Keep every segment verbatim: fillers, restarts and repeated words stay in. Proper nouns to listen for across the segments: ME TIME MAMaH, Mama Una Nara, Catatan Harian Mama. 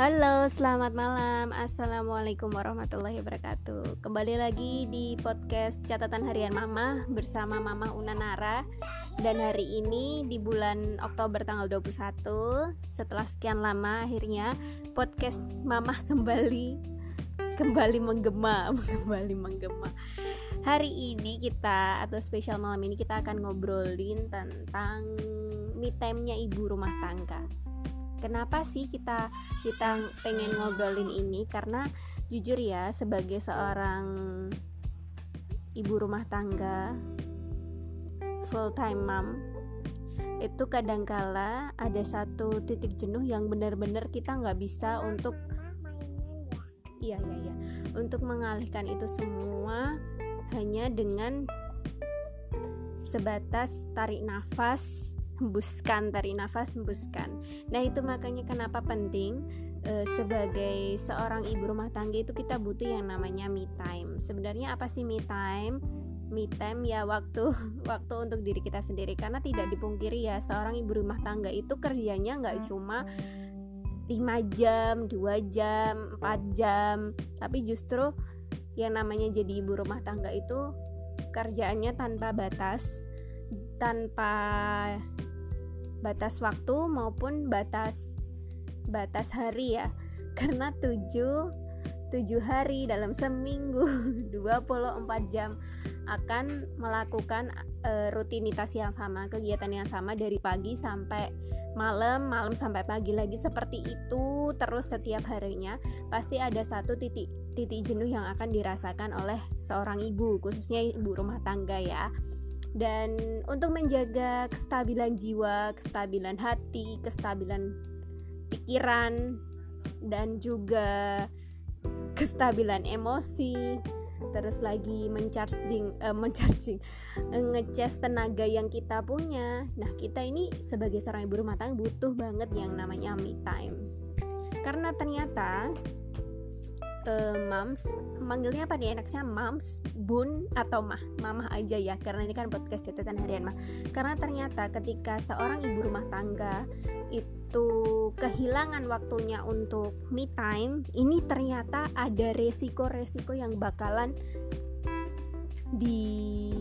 Halo, selamat malam. Assalamualaikum warahmatullahi wabarakatuh. Kembali lagi di podcast Catatan Harian Mama bersama Mama Una Nara. Dan hari ini di bulan Oktober tanggal dua puluh satu, setelah sekian lama akhirnya podcast Mama kembali kembali menggema, kembali menggema. Hari ini kita atau spesial malam ini kita akan ngobrolin tentang me time-nya ibu rumah tangga. Kenapa sih kita kita pengen ngobrolin ini? Karena jujur ya, sebagai seorang ibu rumah tangga full time mom, itu kadangkala ada satu titik jenuh yang benar-benar kita nggak bisa untuk iya iya iya untuk mengalihkan itu semua hanya dengan sebatas tarik nafas, hembuskan, tarik nafas, hembuskan. Nah, itu makanya kenapa penting e, sebagai seorang ibu rumah tangga itu kita butuh yang namanya me time. Sebenarnya apa sih me time? Me time ya waktu waktu untuk diri kita sendiri, karena tidak dipungkiri ya, seorang ibu rumah tangga itu kerjanya nggak cuma lima jam, dua jam, empat jam, tapi justru yang namanya jadi ibu rumah tangga itu kerjaannya tanpa batas, tanpa batas waktu maupun batas batas hari ya, karena tujuh tujuh hari dalam seminggu dua puluh empat jam akan melakukan e, rutinitas yang sama, kegiatan yang sama dari pagi sampai malam, malam sampai pagi lagi, seperti itu terus setiap harinya. Pasti ada satu titik titik jenuh yang akan dirasakan oleh seorang ibu, khususnya ibu rumah tangga ya. Dan untuk menjaga kestabilan jiwa, kestabilan hati, kestabilan pikiran, dan juga kestabilan emosi, terus lagi mencharging, eh, mencharging, ngecas tenaga yang kita punya. Nah, kita ini sebagai seorang ibu rumah tangga butuh banget yang namanya me time. Karena ternyata Uh, moms, manggilnya apa nih enaknya, moms, bun, atau mah, mamah aja ya, karena ini kan podcast Catatan Harian Mah. Karena ternyata ketika seorang ibu rumah tangga itu kehilangan waktunya untuk me time, ini ternyata ada resiko-resiko yang bakalan di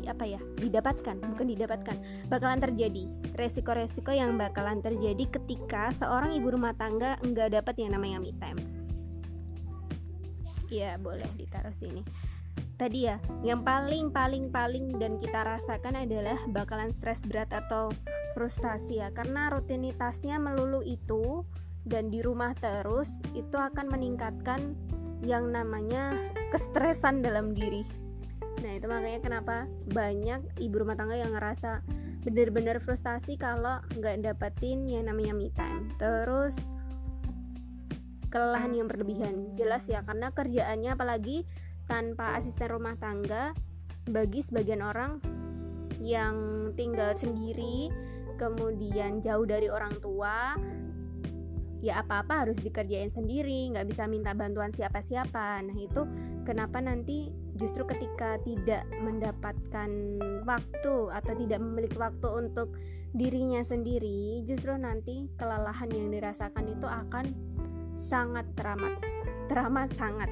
apa ya didapatkan, bukan didapatkan, bakalan terjadi resiko-resiko yang bakalan terjadi ketika seorang ibu rumah tangga nggak dapat yang namanya me time. Ya, boleh ditaruh sini. Tadi ya, yang paling-paling-paling dan kita rasakan adalah bakalan stres berat atau frustasi ya, karena rutinitasnya melulu itu dan di rumah terus, itu akan meningkatkan yang namanya kestresan dalam diri. Nah, itu makanya kenapa banyak ibu rumah tangga yang ngerasa benar-benar frustasi kalau nggak dapetin yang namanya me time. Terus kelelahan yang berlebihan, jelas ya, karena kerjaannya apalagi tanpa asisten rumah tangga, bagi sebagian orang yang tinggal sendiri kemudian jauh dari orang tua ya, apa-apa harus dikerjain sendiri, nggak bisa minta bantuan siapa-siapa. Nah, itu kenapa nanti justru ketika tidak mendapatkan waktu atau tidak memiliki waktu untuk dirinya sendiri, justru nanti kelelahan yang dirasakan itu akan sangat teramat teramat sangat.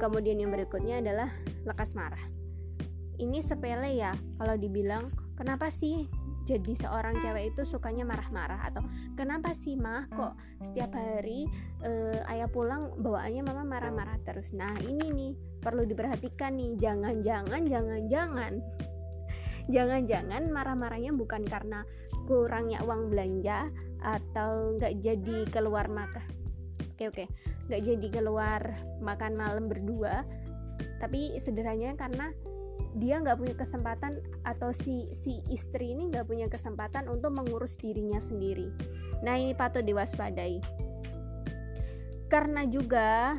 Kemudian yang berikutnya adalah lekas marah. Ini sepele ya kalau dibilang, kenapa sih jadi seorang cewek itu sukanya marah-marah, atau kenapa sih mah kok setiap hari eh, ayah pulang bawaannya mama marah-marah terus. Nah, ini nih perlu diperhatikan nih, jangan-jangan jangan-jangan Jangan-jangan marah-marahnya bukan karena kurangnya uang belanja atau gak jadi keluar makan. Oke oke, nggak jadi keluar makan malam berdua, tapi sederhananya karena dia nggak punya kesempatan, atau si si istri ini nggak punya kesempatan untuk mengurus dirinya sendiri. Nah, ini patut diwaspadai. Karena juga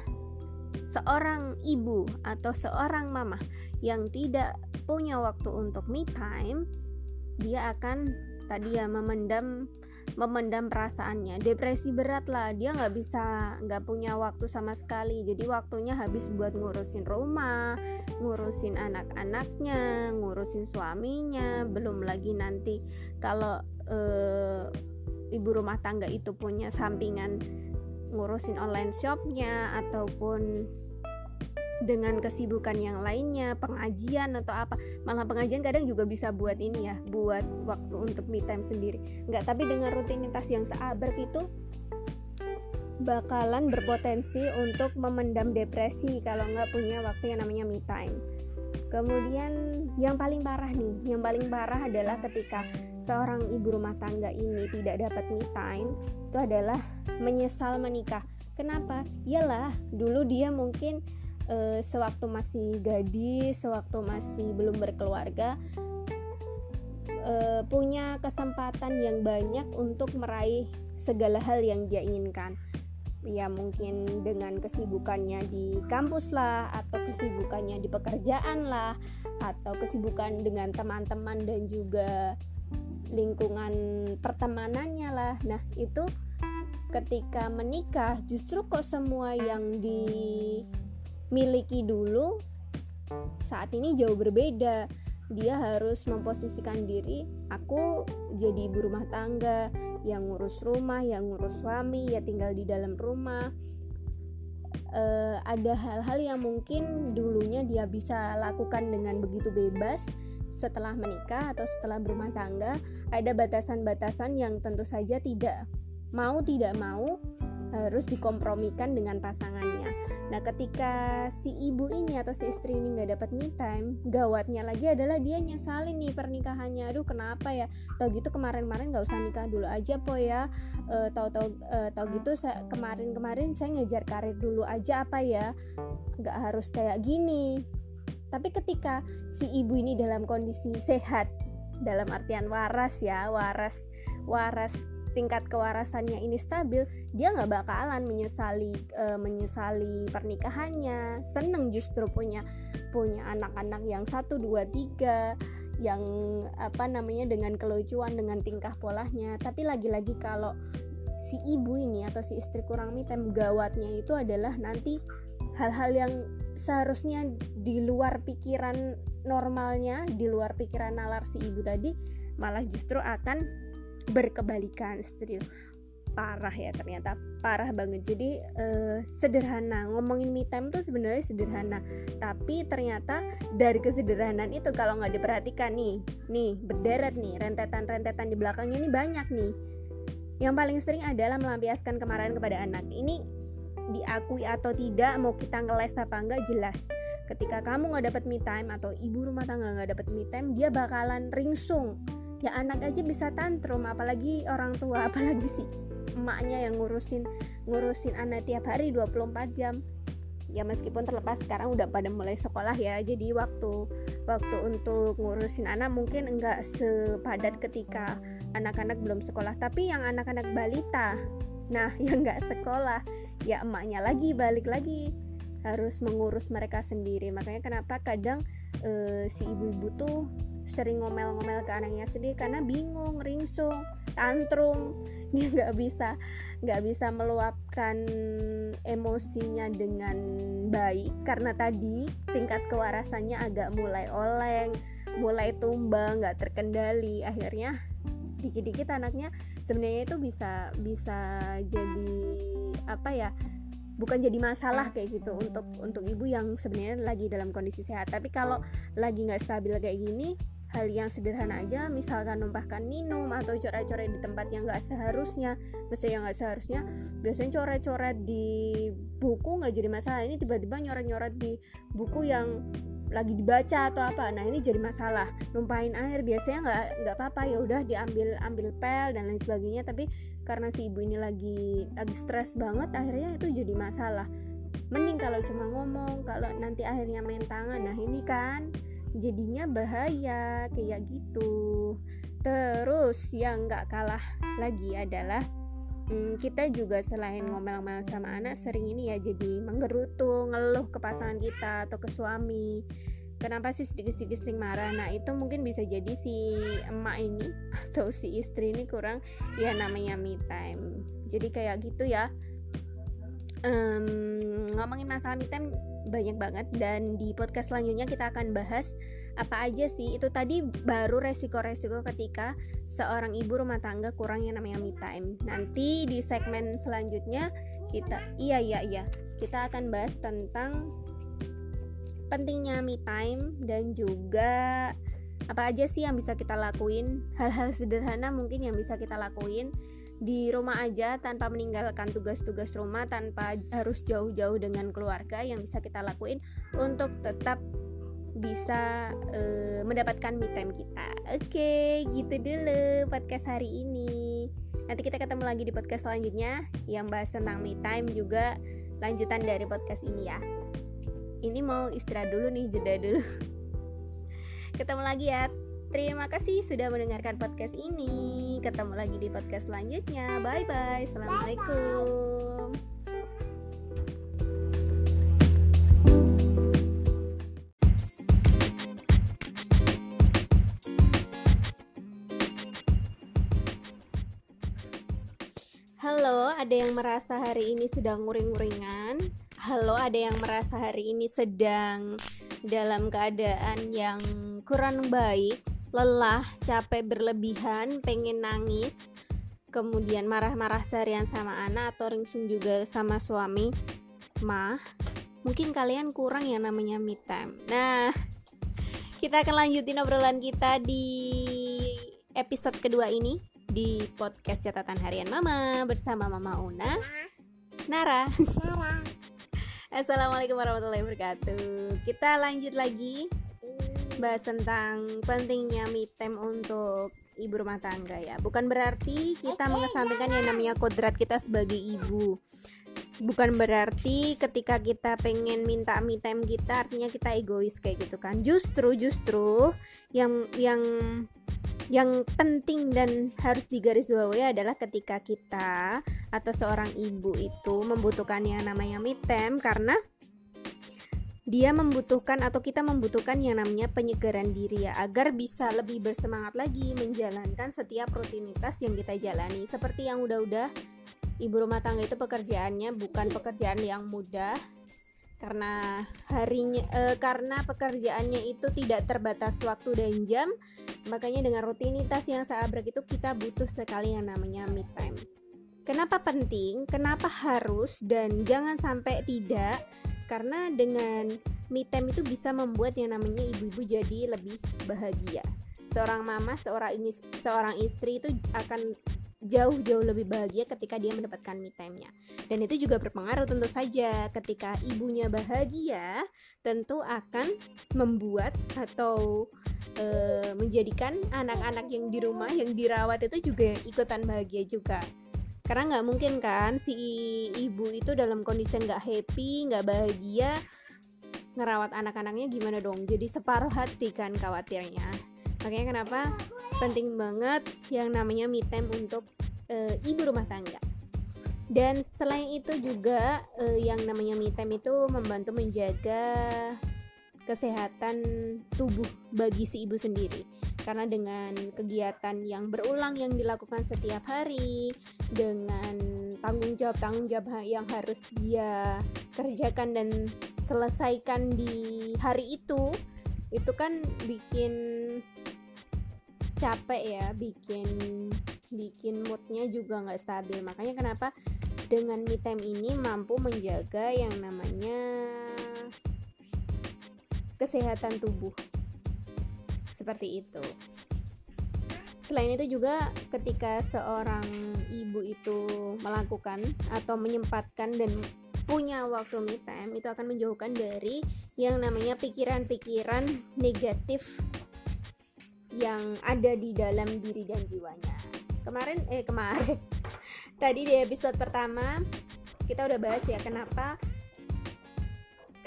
seorang ibu atau seorang mama yang tidak punya waktu untuk me time, dia akan tadi ya memendam memendam perasaannya, depresi berat lah, dia nggak bisa, nggak punya waktu sama sekali, jadi waktunya habis buat ngurusin rumah, ngurusin anak-anaknya, ngurusin suaminya, belum lagi nanti kalau e, ibu rumah tangga itu punya sampingan ngurusin online shopnya ataupun dengan kesibukan yang lainnya, pengajian atau apa. Malah pengajian kadang juga bisa buat ini ya, buat waktu untuk me time sendiri. Enggak, tapi dengan rutinitas yang seabrek itu bakalan berpotensi untuk memendam depresi kalau nggak punya waktu yang namanya me time. Kemudian yang paling parah nih, yang paling parah adalah ketika seorang ibu rumah tangga ini tidak dapat me time, itu adalah menyesal menikah. Kenapa? Iyalah, dulu dia mungkin Uh, sewaktu masih gadis, sewaktu masih belum berkeluarga, uh, punya kesempatan yang banyak untuk meraih segala hal yang dia inginkan. Ya mungkin dengan kesibukannya di kampus lah, atau kesibukannya di pekerjaan lah, atau kesibukan dengan teman-teman dan juga lingkungan pertemanannya lah. Nah itu ketika menikah justru kok semua yang di miliki dulu saat ini jauh berbeda. Dia harus memposisikan diri, aku jadi ibu rumah tangga yang ngurus rumah, yang ngurus suami, ya tinggal di dalam rumah. e, Ada hal-hal yang mungkin dulunya dia bisa lakukan dengan begitu bebas. Setelah menikah atau setelah berumah tangga ada batasan-batasan yang tentu saja tidak mau tidak mau harus dikompromikan dengan pasangannya. Nah ketika si ibu ini atau si istri ini gak dapat me time, gawatnya lagi adalah dia nyesalin nih pernikahannya. Aduh kenapa ya, tau gitu kemarin-kemarin gak usah nikah dulu aja po ya, e, Tau-tau e, tau gitu saya, kemarin-kemarin saya ngejar karir dulu aja apa ya, gak harus kayak gini. Tapi ketika si ibu ini dalam kondisi sehat, dalam artian waras ya, Waras Waras tingkat kewarasannya ini stabil, dia nggak bakalan menyesali e, menyesali pernikahannya. Seneng justru punya punya anak-anak yang satu dua tiga, yang apa namanya dengan kelucuan, dengan tingkah polahnya. Tapi lagi-lagi kalau si ibu ini atau si istri kurang me time, gawatnya itu adalah nanti hal-hal yang seharusnya di luar pikiran normalnya, di luar pikiran nalar si ibu tadi, malah justru akan berkebalikan. Seperti itu. Parah ya, ternyata parah banget. Jadi eh, sederhana, ngomongin me time tuh sebenarnya sederhana, tapi ternyata dari kesederhanaan itu kalau nggak diperhatikan nih nih berderet nih rentetan-rentetan di belakangnya ini banyak nih. Yang paling sering adalah melampiaskan kemarahan kepada anak. Ini diakui atau tidak, mau kita ngeles apa enggak, jelas ketika kamu nggak dapat me time atau ibu rumah tangga nggak dapat me time, dia bakalan ringsung. Ya anak aja bisa tantrum, apalagi orang tua, apalagi si emaknya yang ngurusin ngurusin anak tiap hari dua puluh empat jam. Ya meskipun terlepas sekarang udah pada mulai sekolah ya, jadi waktu waktu untuk ngurusin anak mungkin enggak sepadat ketika anak-anak belum sekolah. Tapi yang anak-anak balita, nah yang enggak sekolah, ya emaknya lagi balik lagi harus mengurus mereka sendiri. Makanya kenapa kadang e, si ibu-ibu tuh sering ngomel-ngomel ke anaknya sendiri karena bingung, ringsung, tantrum. Dia nggak bisa nggak bisa meluapkan emosinya dengan baik karena tadi tingkat kewarasannya agak mulai oleng, mulai tumbang, nggak terkendali. Akhirnya dikit-dikit anaknya sebenarnya itu bisa bisa jadi apa ya? Bukan jadi masalah kayak gitu untuk untuk ibu yang sebenarnya lagi dalam kondisi sehat. Tapi kalau lagi nggak stabil kayak gini, hal yang sederhana aja, misalkan numpahkan minum atau coret-coret di tempat yang nggak seharusnya, maksudnya yang nggak seharusnya, biasanya coret-coret di buku nggak jadi masalah. Ini tiba-tiba nyoret-nyoret di buku yang lagi dibaca atau apa, nah ini jadi masalah. Numpahin air biasanya nggak nggak apa-apa, ya udah diambil ambil pel dan lain sebagainya. Tapi karena si ibu ini lagi lagi stres banget, akhirnya itu jadi masalah. Mending kalau cuma ngomong, kalau nanti akhirnya main tangan, nah ini kan jadinya bahaya kayak gitu. Terus yang nggak kalah lagi adalah hmm, kita juga selain ngomel-ngomel sama anak, sering ini ya jadi menggerutu, ngeluh ke pasangan kita atau ke suami. Kenapa sih sedikit-sedikit sering marah? Nah itu mungkin bisa jadi si emak ini atau si istri ini kurang ya namanya me time. Jadi kayak gitu ya. um, Ngomongin masalah me time banyak banget, dan di podcast selanjutnya kita akan bahas apa aja sih. Itu tadi baru resiko-resiko ketika seorang ibu rumah tangga kurang yang namanya me time. Nanti di segmen selanjutnya kita iya iya iya kita akan bahas tentang pentingnya me time dan juga apa aja sih yang bisa kita lakuin, hal-hal sederhana mungkin yang bisa kita lakuin di rumah aja tanpa meninggalkan tugas-tugas rumah, tanpa harus jauh-jauh dengan keluarga, yang bisa kita lakuin untuk tetap bisa uh, mendapatkan me time kita. Oke, gitu dulu podcast hari ini. Nanti kita ketemu lagi di podcast selanjutnya yang bahas tentang me time, juga lanjutan dari podcast ini ya. Ini mau istirahat dulu nih, jeda dulu. Ketemu lagi ya. Terima kasih sudah mendengarkan podcast ini. Ketemu lagi di podcast selanjutnya. Bye-bye. Assalamualaikum. Halo, ada yang merasa hari ini sedang nguring-nguringan? Halo, ada yang merasa hari ini sedang dalam keadaan yang kurang baik? Lelah, capek berlebihan, pengen nangis, kemudian marah-marah seharian sama anak atau ringsung juga sama suami, mah, mungkin kalian kurang yang namanya me time. Nah, kita akan lanjutin obrolan kita di episode kedua ini di podcast Catatan Harian Mama bersama Mama Una Nara. Nara. Assalamualaikum warahmatullahi wabarakatuh. Kita lanjut lagi bahas tentang pentingnya me time untuk ibu rumah tangga ya. Bukan berarti kita mengesampingkan yang namanya kodrat kita sebagai ibu. Bukan berarti ketika kita pengen minta me time kita artinya kita egois kayak gitu kan. Justru justru yang yang yang penting dan harus digarisbawahi adalah ketika kita atau seorang ibu itu membutuhkan yang namanya me time, karena dia membutuhkan atau kita membutuhkan yang namanya penyegaran diri ya, agar bisa lebih bersemangat lagi menjalankan setiap rutinitas yang kita jalani. Seperti yang udah-udah, ibu rumah tangga itu pekerjaannya bukan pekerjaan yang mudah, karena harinya eh, karena pekerjaannya itu tidak terbatas waktu dan jam. Makanya dengan rutinitas yang seabrek itu kita butuh sekali yang namanya me time. Kenapa penting? Kenapa harus? Dan jangan sampai tidak. Karena dengan me time itu bisa membuat yang namanya ibu-ibu jadi lebih bahagia. Seorang mama, seorang is- seorang istri itu akan jauh-jauh lebih bahagia ketika dia mendapatkan me time-nya. Dan itu juga berpengaruh tentu saja, ketika ibunya bahagia tentu akan membuat atau e, menjadikan anak-anak yang di rumah yang dirawat itu juga ikutan bahagia juga. Karena gak mungkin kan si ibu itu dalam kondisi gak happy, gak bahagia, ngerawat anak-anaknya gimana dong? Jadi separuh hati kan khawatirnya. Makanya kenapa penting banget yang namanya me time untuk e, ibu rumah tangga. Dan selain itu juga e, yang namanya me time itu membantu menjaga kesehatan tubuh bagi si ibu sendiri. Karena dengan kegiatan yang berulang yang dilakukan setiap hari, dengan tanggung jawab-tanggung jawab yang harus dia kerjakan dan selesaikan di hari itu, itu kan bikin capek ya, bikin bikin moodnya juga nggak stabil. Makanya kenapa dengan me time ini mampu menjaga yang namanya kesehatan tubuh. Seperti itu. Selain itu juga ketika seorang ibu itu melakukan atau menyempatkan dan punya waktu me time, itu akan menjauhkan dari yang namanya pikiran-pikiran negatif yang ada di dalam diri dan jiwanya. Kemarin eh kemarin tadi di episode pertama kita udah bahas ya kenapa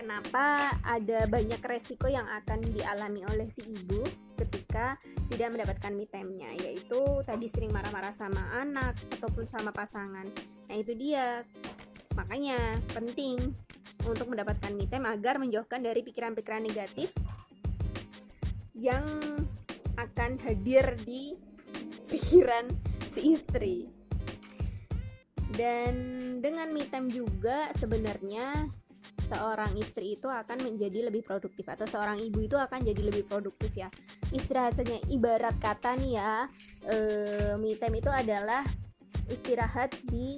Kenapa ada banyak resiko yang akan dialami oleh si ibu ketika tidak mendapatkan me time-nya, yaitu tadi sering marah-marah sama anak ataupun sama pasangan. Nah itu dia, makanya penting untuk mendapatkan me time agar menjauhkan dari pikiran-pikiran negatif yang akan hadir di pikiran si istri. Dan dengan me time juga sebenarnya seorang istri itu akan menjadi lebih produktif, atau seorang ibu itu akan jadi lebih produktif ya. Istirahat saja, ibarat kata nih ya, e, me time itu adalah istirahat di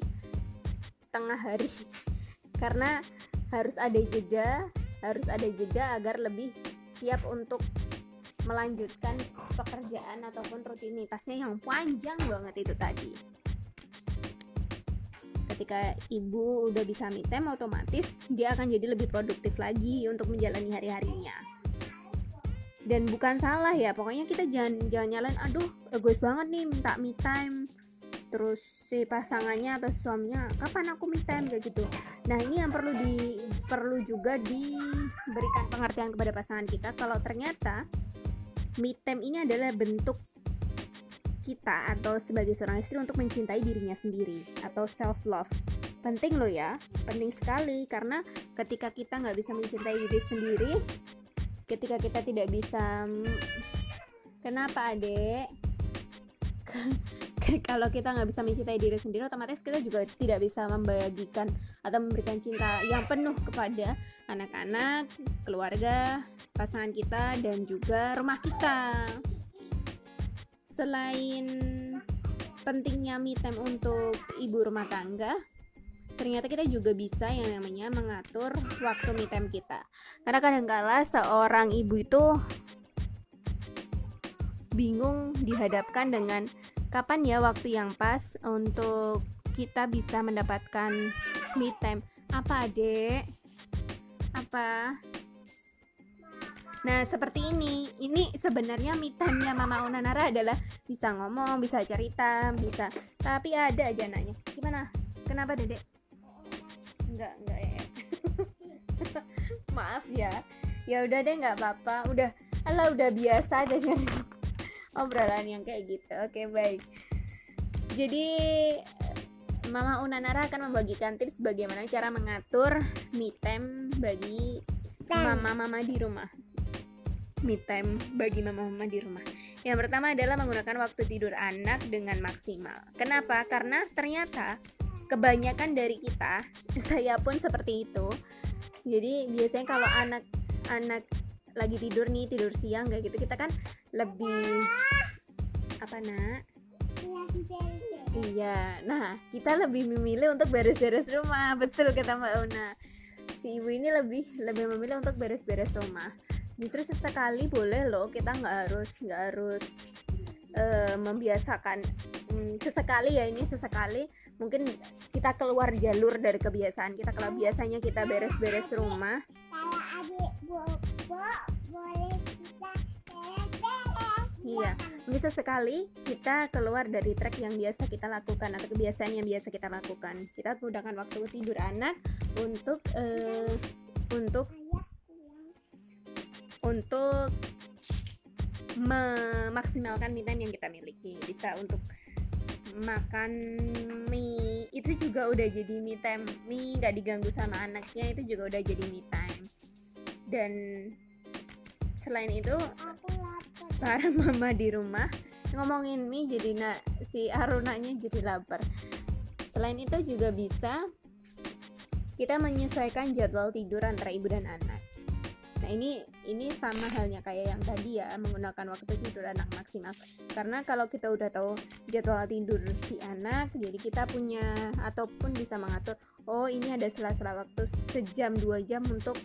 tengah hari karena harus ada jeda, harus ada jeda agar lebih siap untuk melanjutkan pekerjaan ataupun rutinitasnya yang panjang banget itu tadi. Ketika ibu udah bisa me time, otomatis dia akan jadi lebih produktif lagi untuk menjalani hari-harinya. Dan bukan salah ya, pokoknya kita jangan jangan nyalain, aduh egois banget nih minta me time, terus si pasangannya atau suaminya kapan aku me time kayak gitu. Nah, ini yang perlu di perlu juga diberikan pengertian kepada pasangan kita kalau ternyata me time ini adalah bentuk kita atau sebagai seorang istri untuk mencintai dirinya sendiri atau self love. Penting loh ya, penting sekali, karena ketika kita nggak bisa mencintai diri sendiri, ketika kita tidak bisa, kenapa adek? Kalau kita nggak bisa mencintai diri sendiri, otomatis kita juga tidak bisa membagikan atau memberikan cinta yang penuh kepada anak-anak, keluarga, pasangan kita, dan juga rumah kita. Selain pentingnya me time untuk ibu rumah tangga, ternyata kita juga bisa yang namanya mengatur waktu me time kita. Karena kadang-kala seorang ibu itu bingung dihadapkan dengan kapan ya waktu yang pas untuk kita bisa mendapatkan me time. Apa adek? Apa? Nah, seperti ini. Ini sebenarnya me time-nya Mama Una Nara adalah bisa ngomong, bisa cerita, bisa. Tapi ada aja nanya. Gimana? Kenapa, Dedek? Enggak, enggak ya. Maaf ya. Ya udah deh, enggak apa-apa. Udah, alah udah biasa dengan obrolan yang kayak gitu. Oke, baik. Jadi Mama Una Nara akan membagikan tips bagaimana cara mengatur me time bagi mama-mama di rumah. Me time bagi mama-mama di rumah. Yang pertama adalah menggunakan waktu tidur anak dengan maksimal. Kenapa? Karena ternyata kebanyakan dari kita, saya pun seperti itu. Jadi biasanya kalau anak-anak lagi tidur nih, tidur siang kayak gitu, kita kan lebih apa nak? Iya. Nah, kita lebih memilih untuk beres-beres rumah. Betul kata Mbak Una. Si ibu ini lebih lebih memilih untuk beres-beres rumah. Justru sesekali boleh loh, kita nggak harus nggak harus uh, membiasakan. Hmm, sesekali ya, ini sesekali. Mungkin kita keluar jalur dari kebiasaan kita. Kalau biasanya kita beres-beres rumah. Iya, bisa sekali kita keluar dari track yang biasa kita lakukan atau kebiasaan yang biasa kita lakukan. Kita gunakan waktu tidur anak untuk uh, untuk untuk memaksimalkan me time yang kita miliki. Bisa untuk makan mie, itu juga udah jadi me time. Mie nggak diganggu sama anaknya, itu juga udah jadi me time. Dan selain itu, para mama di rumah ngomongin mie jadi na, si Arunanya jadi lapar. Selain itu juga bisa kita menyesuaikan jadwal tidur antara ibu dan anak. Nah, ini ini sama halnya kayak yang tadi ya, menggunakan waktu tidur anak maksimal. Karena kalau kita udah tahu jadwal tidur si anak, jadi kita punya ataupun bisa mengatur, oh ini ada sela-sela waktu sejam dua jam untuk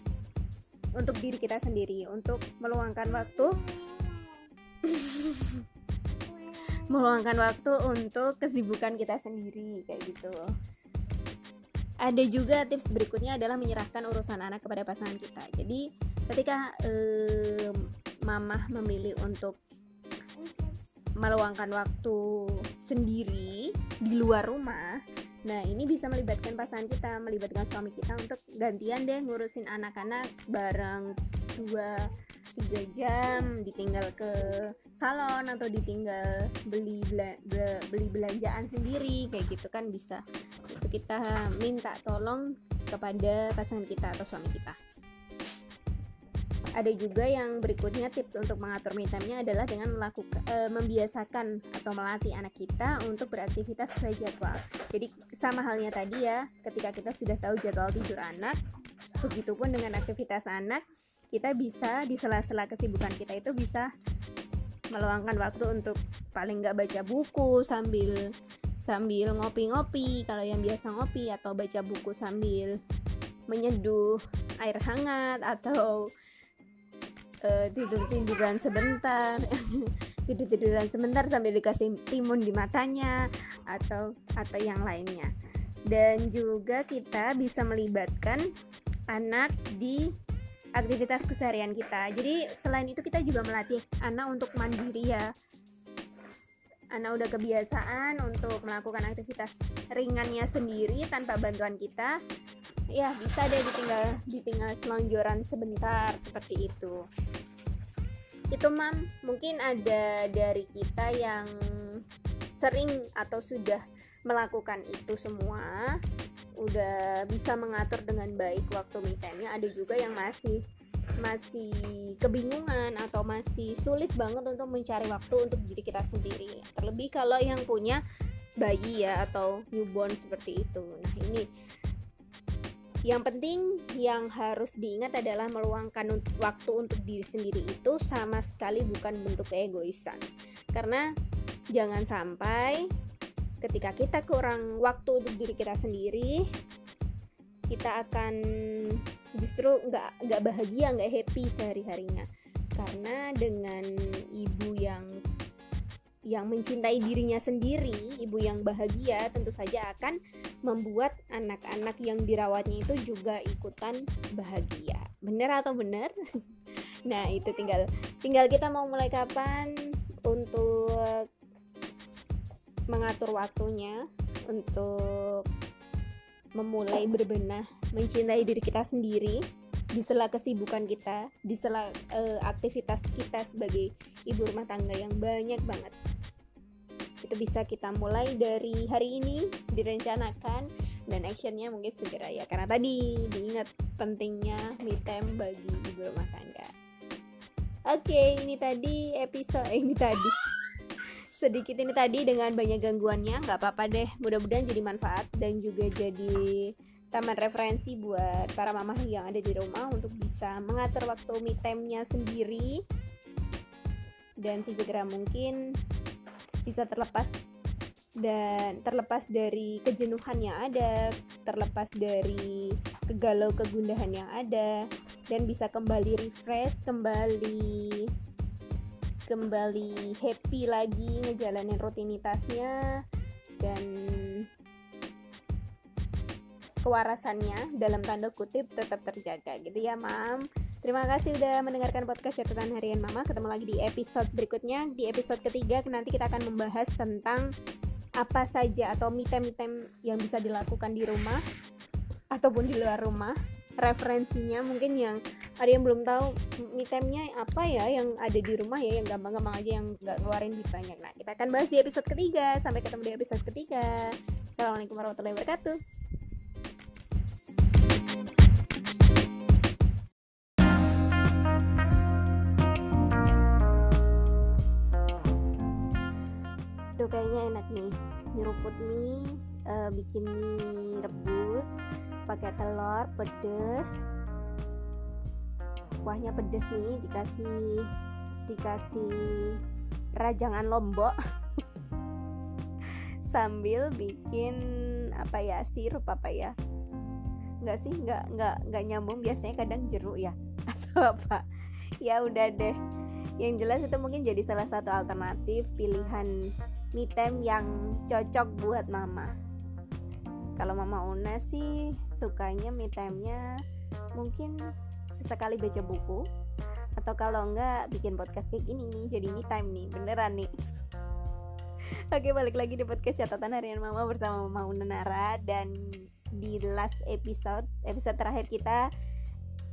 untuk diri kita sendiri, untuk meluangkan waktu meluangkan waktu untuk kesibukan kita sendiri kayak gitu. Ada juga tips berikutnya adalah menyerahkan urusan anak kepada pasangan kita. Jadi ketika eh, mamah memilih untuk meluangkan waktu sendiri di luar rumah, nah ini bisa melibatkan pasangan kita, melibatkan suami kita untuk gantian deh ngurusin anak-anak bareng dua tiga jam, ditinggal ke salon atau ditinggal beli bela, be, beli belanjaan sendiri kayak gitu kan bisa. Itu kita minta tolong kepada pasangan kita atau suami kita. Ada juga yang berikutnya tips untuk mengatur me time-nya adalah dengan melakukan e, membiasakan atau melatih anak kita untuk beraktivitas sesuai jadwal. Jadi sama halnya tadi ya, ketika kita sudah tahu jadwal tidur anak, begitupun dengan aktivitas anak, kita bisa di sela-sela kesibukan kita itu bisa meluangkan waktu untuk paling nggak baca buku sambil sambil ngopi-ngopi kalau yang biasa ngopi, atau baca buku sambil menyeduh air hangat, atau uh, tidur-tiduran sebentar tidur-tiduran sebentar sambil dikasih timun di matanya, atau atau yang lainnya. Dan juga kita bisa melibatkan anak di aktivitas keseharian kita. Jadi selain itu kita juga melatih anak untuk mandiri ya. Anak udah kebiasaan untuk melakukan aktivitas ringannya sendiri tanpa bantuan kita. Ya, bisa deh ditinggal ditinggal selonjoran sebentar seperti itu. Itu Mam, mungkin ada dari kita yang sering atau sudah melakukan itu semua, udah bisa mengatur dengan baik waktu me time-nya. Ada juga yang masih masih kebingungan atau masih sulit banget untuk mencari waktu untuk diri kita sendiri, terlebih kalau yang punya bayi ya atau newborn seperti itu. Nah, ini yang penting yang harus diingat adalah meluangkan waktu untuk diri sendiri itu sama sekali bukan bentuk keegoisan, karena jangan sampai ketika kita kurang waktu untuk diri kita sendiri, kita akan justru nggak nggak bahagia, nggak happy sehari-harinya. Karena dengan ibu yang yang mencintai dirinya sendiri, ibu yang bahagia tentu saja akan membuat anak-anak yang dirawatnya itu juga ikutan bahagia. Bener atau bener? Nah, itu tinggal tinggal kita mau mulai kapan untuk mengatur waktunya, untuk memulai berbenah mencintai diri kita sendiri di sela kesibukan kita, di sela e, aktivitas kita sebagai ibu rumah tangga yang banyak banget. Itu bisa kita mulai dari hari ini, direncanakan, dan actionnya mungkin segera ya, karena tadi diingat pentingnya me time bagi ibu rumah tangga. Oke, ini tadi episode ini tadi sedikit ini tadi dengan banyak gangguannya, nggak apa-apa deh. Mudah-mudahan jadi manfaat dan juga jadi taman referensi buat para mamah yang ada di rumah untuk bisa mengatur waktu me time-nya sendiri dan sesegera mungkin bisa terlepas dan terlepas dari kejenuhan yang ada, terlepas dari kegalau kegundahan yang ada, dan bisa kembali refresh, kembali kembali happy lagi ngejalanin rutinitasnya dan kewarasannya dalam tanda kutip tetap terjaga gitu ya, Mam. Terima kasih udah mendengarkan podcast Catatan Harian Mama. Ketemu lagi di episode berikutnya. Di episode ketiga nanti kita akan membahas tentang apa saja atau me time me time yang bisa dilakukan di rumah ataupun di luar rumah. Referensinya mungkin yang ada yang belum tahu me time-nya apa ya, yang ada di rumah ya, yang gampang-gampang aja, yang nggak ngeluarin duit banyak. Nah, kita akan bahas di episode ketiga. Sampai ketemu di episode ketiga. Assalamualaikum warahmatullahi wabarakatuh. Kayaknya enak nih nyeruput mie, uh, bikin mie rebus pakai telur pedes. Kuahnya pedes nih, dikasih dikasih rajangan Lombok sambil bikin apa ya, sirup apa ya? Enggak sih, enggak enggak enggak nyambung, biasanya kadang jeruk ya atau apa. Ya udah deh. Yang jelas itu mungkin jadi salah satu alternatif pilihan me time yang cocok buat mama. Kalau Mama Una sih sukanya me time-nya mungkin sesekali baca buku, atau kalau enggak bikin podcast kayak gini nih, jadi me time nih, beneran nih. Oke, balik lagi di podcast Catatan Harian Mama bersama Mama Una Nara. Dan di last episode, episode terakhir kita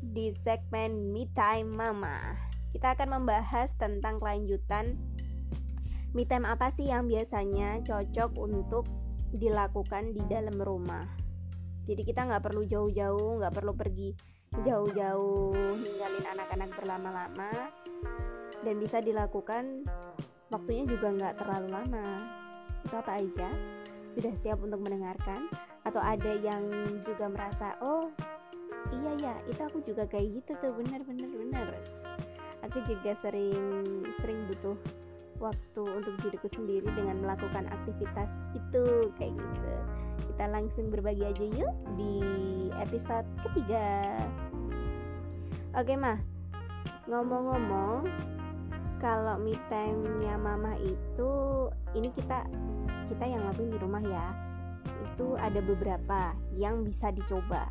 di segmen Me Time Mama, kita akan membahas tentang kelanjutan me time apa sih yang biasanya cocok untuk dilakukan di dalam rumah. Jadi kita gak perlu jauh-jauh, gak perlu pergi jauh-jauh ninggalin anak-anak berlama-lama, dan bisa dilakukan waktunya juga gak terlalu lama. Itu apa aja? Sudah siap untuk mendengarkan? Atau ada yang juga merasa, oh iya ya, itu aku juga kayak gitu tuh, benar-benar benar. Aku juga sering sering butuh waktu untuk diriku sendiri dengan melakukan aktivitas itu kayak gitu. Kita langsung berbagi aja yuk di episode ketiga. Oke Mah, ngomong-ngomong kalau me time-nya Mama itu ini kita kita yang lakuin di rumah ya. Itu ada beberapa yang bisa dicoba.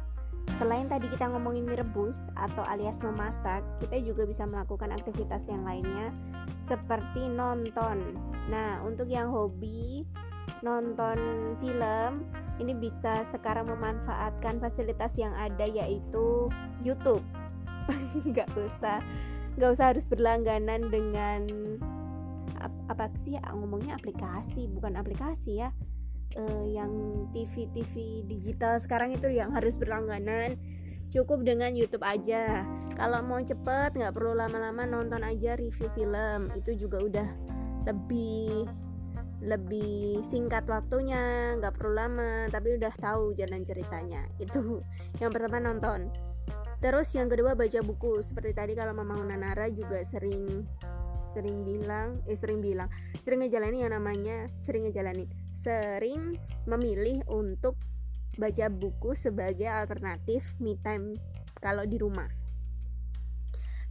Selain tadi kita ngomongin mie rebus atau alias memasak, kita juga bisa melakukan aktivitas yang lainnya seperti nonton. Nah, untuk yang hobi nonton film, ini bisa sekarang memanfaatkan fasilitas yang ada, yaitu YouTube. Gak usah, gak usah harus berlangganan dengan apa sih ngomongnya aplikasi, bukan aplikasi ya, eh, yang T V T V digital sekarang itu yang harus berlangganan. Cukup dengan YouTube aja. Kalau mau cepet, gak perlu lama-lama, nonton aja review film. Itu juga udah lebih lebih singkat waktunya, nggak perlu lama, tapi udah tahu jalan ceritanya. Itu yang pertama, nonton. Terus yang kedua, baca buku. Seperti tadi kalau Mama Una Nara juga sering sering bilang, eh sering bilang, sering ngejalanin yang namanya sering ngejalanin, sering memilih untuk baca buku sebagai alternatif me time kalau di rumah.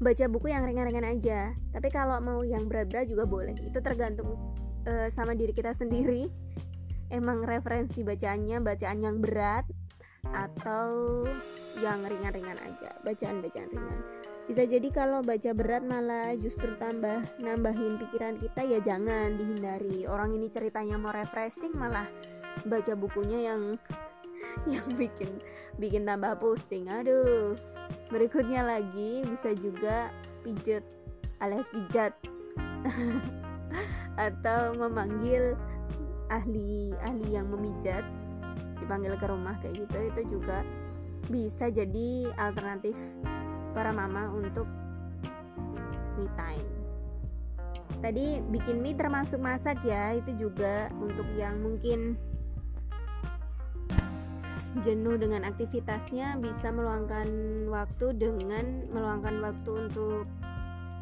Baca buku yang ringan-ringan aja, tapi kalau mau yang berat-berat juga boleh. Itu tergantung sama diri kita sendiri, emang referensi bacaannya bacaan yang berat atau yang ringan-ringan aja, bacaan-bacaan ringan. Bisa jadi kalau baca berat malah justru tambah nambahin pikiran kita, ya jangan, dihindari. Orang ini ceritanya mau refreshing, malah baca bukunya yang yang bikin bikin tambah pusing. Aduh. Berikutnya lagi bisa juga pijet alias pijat atau memanggil ahli-ahli yang memijat, dipanggil ke rumah kayak gitu. Itu juga bisa jadi alternatif para mama untuk me time. Tadi bikin mie termasuk masak ya. Itu juga untuk yang mungkin jenuh dengan aktivitasnya, bisa meluangkan waktu dengan meluangkan waktu untuk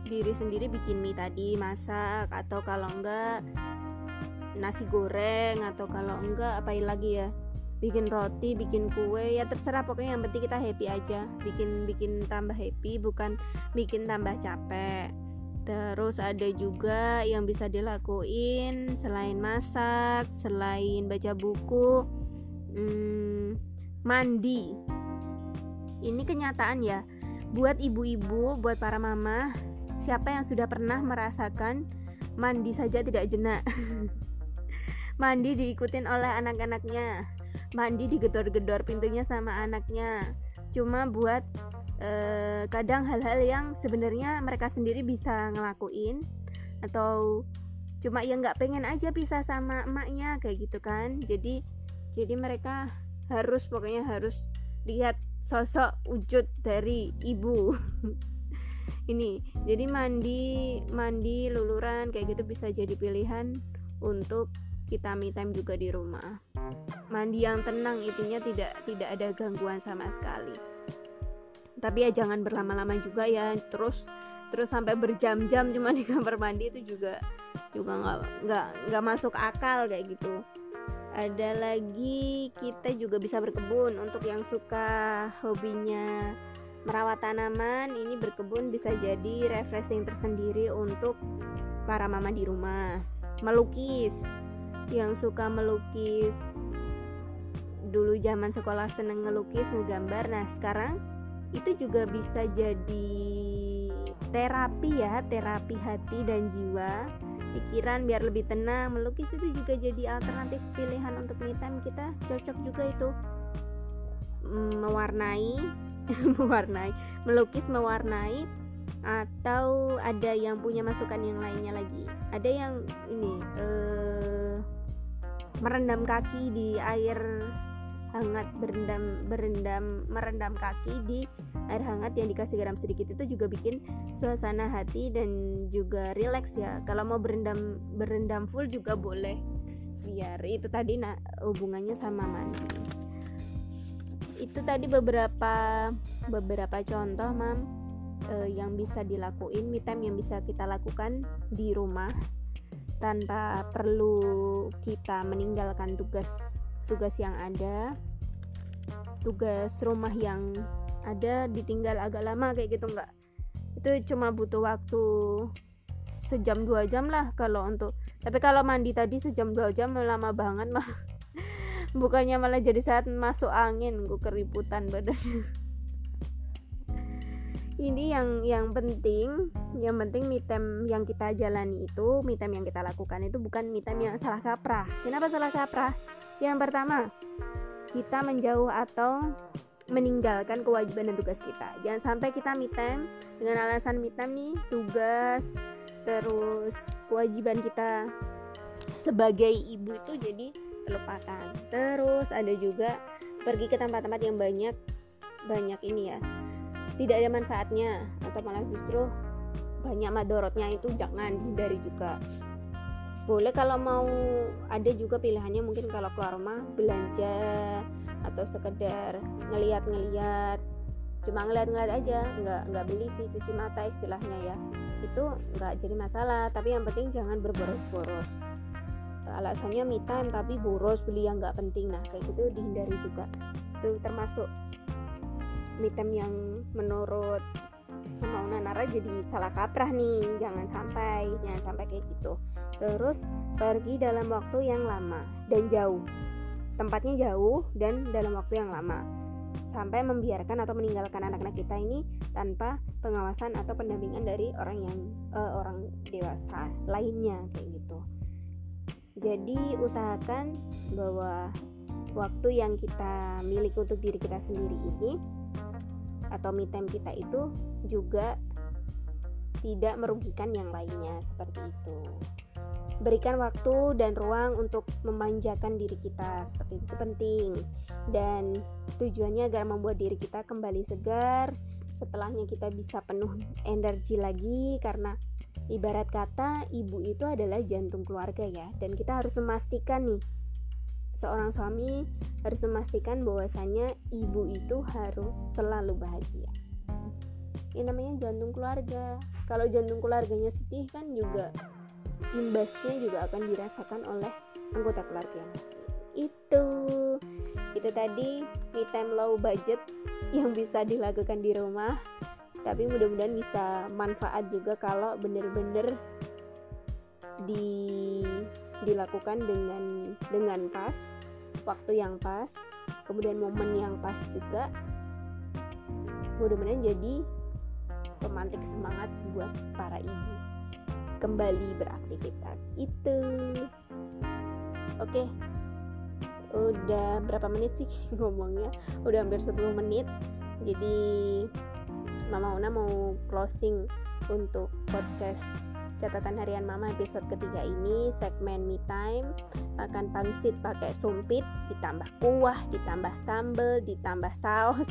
diri sendiri, bikin mie tadi, masak, atau kalau enggak nasi goreng, atau kalau enggak apain lagi ya, bikin roti, bikin kue, ya terserah, pokoknya yang penting kita happy aja, bikin bikin tambah happy, bukan bikin tambah capek. Terus ada juga yang bisa dilakuin selain masak, selain baca buku, hmm, mandi. Ini kenyataan ya, buat ibu-ibu, buat para mama. Siapa yang sudah pernah merasakan mandi saja tidak jenak? Mandi diikutin oleh anak-anaknya, mandi digedor-gedor pintunya sama anaknya. Cuma buat eh, kadang hal-hal yang sebenarnya mereka sendiri bisa ngelakuin, atau cuma ya nggak pengen aja pisah sama emaknya kayak gitu kan. Jadi jadi mereka harus, pokoknya harus lihat sosok wujud dari ibu. Ini jadi mandi mandi luluran kayak gitu bisa jadi pilihan untuk kita me time juga di rumah. Mandi yang tenang, intinya tidak tidak ada gangguan sama sekali. Tapi ya jangan berlama-lama juga ya, terus terus sampai berjam-jam cuma di kamar mandi, itu juga juga nggak nggak nggak masuk akal kayak gitu. Ada lagi, kita juga bisa berkebun untuk yang suka hobinya merawat tanaman. Ini berkebun bisa jadi refreshing tersendiri untuk para mama di rumah. Melukis, yang suka melukis, dulu zaman sekolah seneng ngelukis, ngegambar. Nah sekarang itu juga bisa jadi terapi ya, terapi hati dan jiwa, pikiran biar lebih tenang. Melukis itu juga jadi alternatif pilihan untuk me time kita, cocok juga itu. Mewarnai mewarnai, melukis, mewarnai, atau ada yang punya masukan yang lainnya lagi. Ada yang ini eh, merendam kaki di air hangat, berendam berendam merendam kaki di air hangat yang dikasih garam sedikit, itu juga bikin suasana hati dan juga rileks ya. Kalau mau berendam berendam full juga boleh, biar itu tadi nah hubungannya sama mandi. Itu tadi beberapa beberapa contoh mam eh, yang bisa dilakuin me time, yang bisa kita lakukan di rumah tanpa perlu kita meninggalkan tugas tugas yang ada, tugas rumah yang ada ditinggal agak lama kayak gitu, enggak. Itu cuma butuh waktu sejam dua jam lah kalau untuk, tapi kalau mandi tadi sejam dua jam lama banget mah. Bukannya malah jadi saat masuk angin gue keriputan badan. Ini yang yang penting, yang penting me time yang kita jalani itu, me time yang kita lakukan itu bukan me time yang salah kaprah. Kenapa salah kaprah? Yang pertama, kita menjauh atau meninggalkan kewajiban dan tugas kita. Jangan sampai kita me time dengan alasan me time nih, tugas terus kewajiban kita sebagai ibu itu jadi terlupakan. Terus ada juga pergi ke tempat-tempat yang banyak banyak ini ya, tidak ada manfaatnya atau malah justru banyak madorotnya, itu jangan, hindari juga. Boleh kalau mau, ada juga pilihannya mungkin kalau keluar rumah belanja atau sekedar ngelihat-ngelihat, cuma ngelihat-ngelihat aja, nggak nggak beli sih, cuci mata istilahnya ya, itu nggak jadi masalah. Tapi yang penting jangan berboros-boros, alasannya me time tapi boros beli yang nggak penting, nah kayak gitu dihindari juga. Itu termasuk me time yang menurut Mama Una Nara jadi salah kaprah nih, jangan sampai jangan sampai kayak gitu. Terus pergi dalam waktu yang lama dan jauh, tempatnya jauh dan dalam waktu yang lama, sampai membiarkan atau meninggalkan anak-anak kita ini tanpa pengawasan atau pendampingan dari orang yang uh, orang dewasa lainnya kayak gitu. Jadi usahakan bahwa waktu yang kita miliki untuk diri kita sendiri ini atau me time kita itu juga tidak merugikan yang lainnya, seperti itu. Berikan waktu dan ruang untuk memanjakan diri kita, seperti itu penting, dan tujuannya agar membuat diri kita kembali segar, setelahnya kita bisa penuh energi lagi, karena ibarat kata ibu itu adalah jantung keluarga ya, dan kita harus memastikan nih, seorang suami harus memastikan bahwasannya ibu itu harus selalu bahagia. Ini namanya jantung keluarga. Kalau jantung keluarganya sedih kan juga imbasnya juga akan dirasakan oleh anggota keluarga. Itu itu tadi me time low budget yang bisa dilakukan di rumah, tapi mudah-mudahan bisa manfaat juga kalau bener-bener di dilakukan dengan dengan pas, waktu yang pas, kemudian momen yang pas juga. Mudah-mudahan jadi pemantik semangat buat para ibu kembali beraktivitas. Itu. Oke. Udah berapa menit sih ngomongnya? Udah hampir sepuluh menit. Jadi Mama Una mau closing untuk podcast Catatan Harian Mama episode ketiga ini, segmen me time, makan pangsit pakai sumpit ditambah kuah, ditambah sambal, ditambah saus.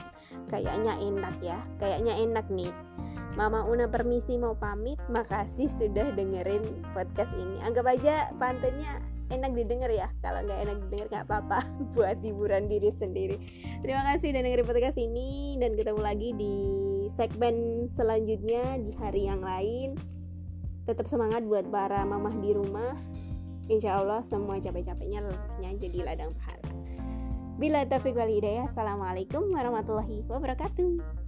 Kayaknya enak ya, kayaknya enak nih. Mama Una permisi, mau pamit. Makasih sudah dengerin podcast ini. Anggap aja pantennya enak didengar ya. Kalau nggak enak didengar nggak apa-apa, buat hiburan diri sendiri. Terima kasih udah dengerin podcast ini, dan ketemu lagi di segmen selanjutnya di hari yang lain. Tetap semangat buat para mamah di rumah. Insyaallah semua capek-capeknya lelahnya jadi ladang pahala. Bila taufiq wal hidayah. Assalamualaikum warahmatullahi wabarakatuh.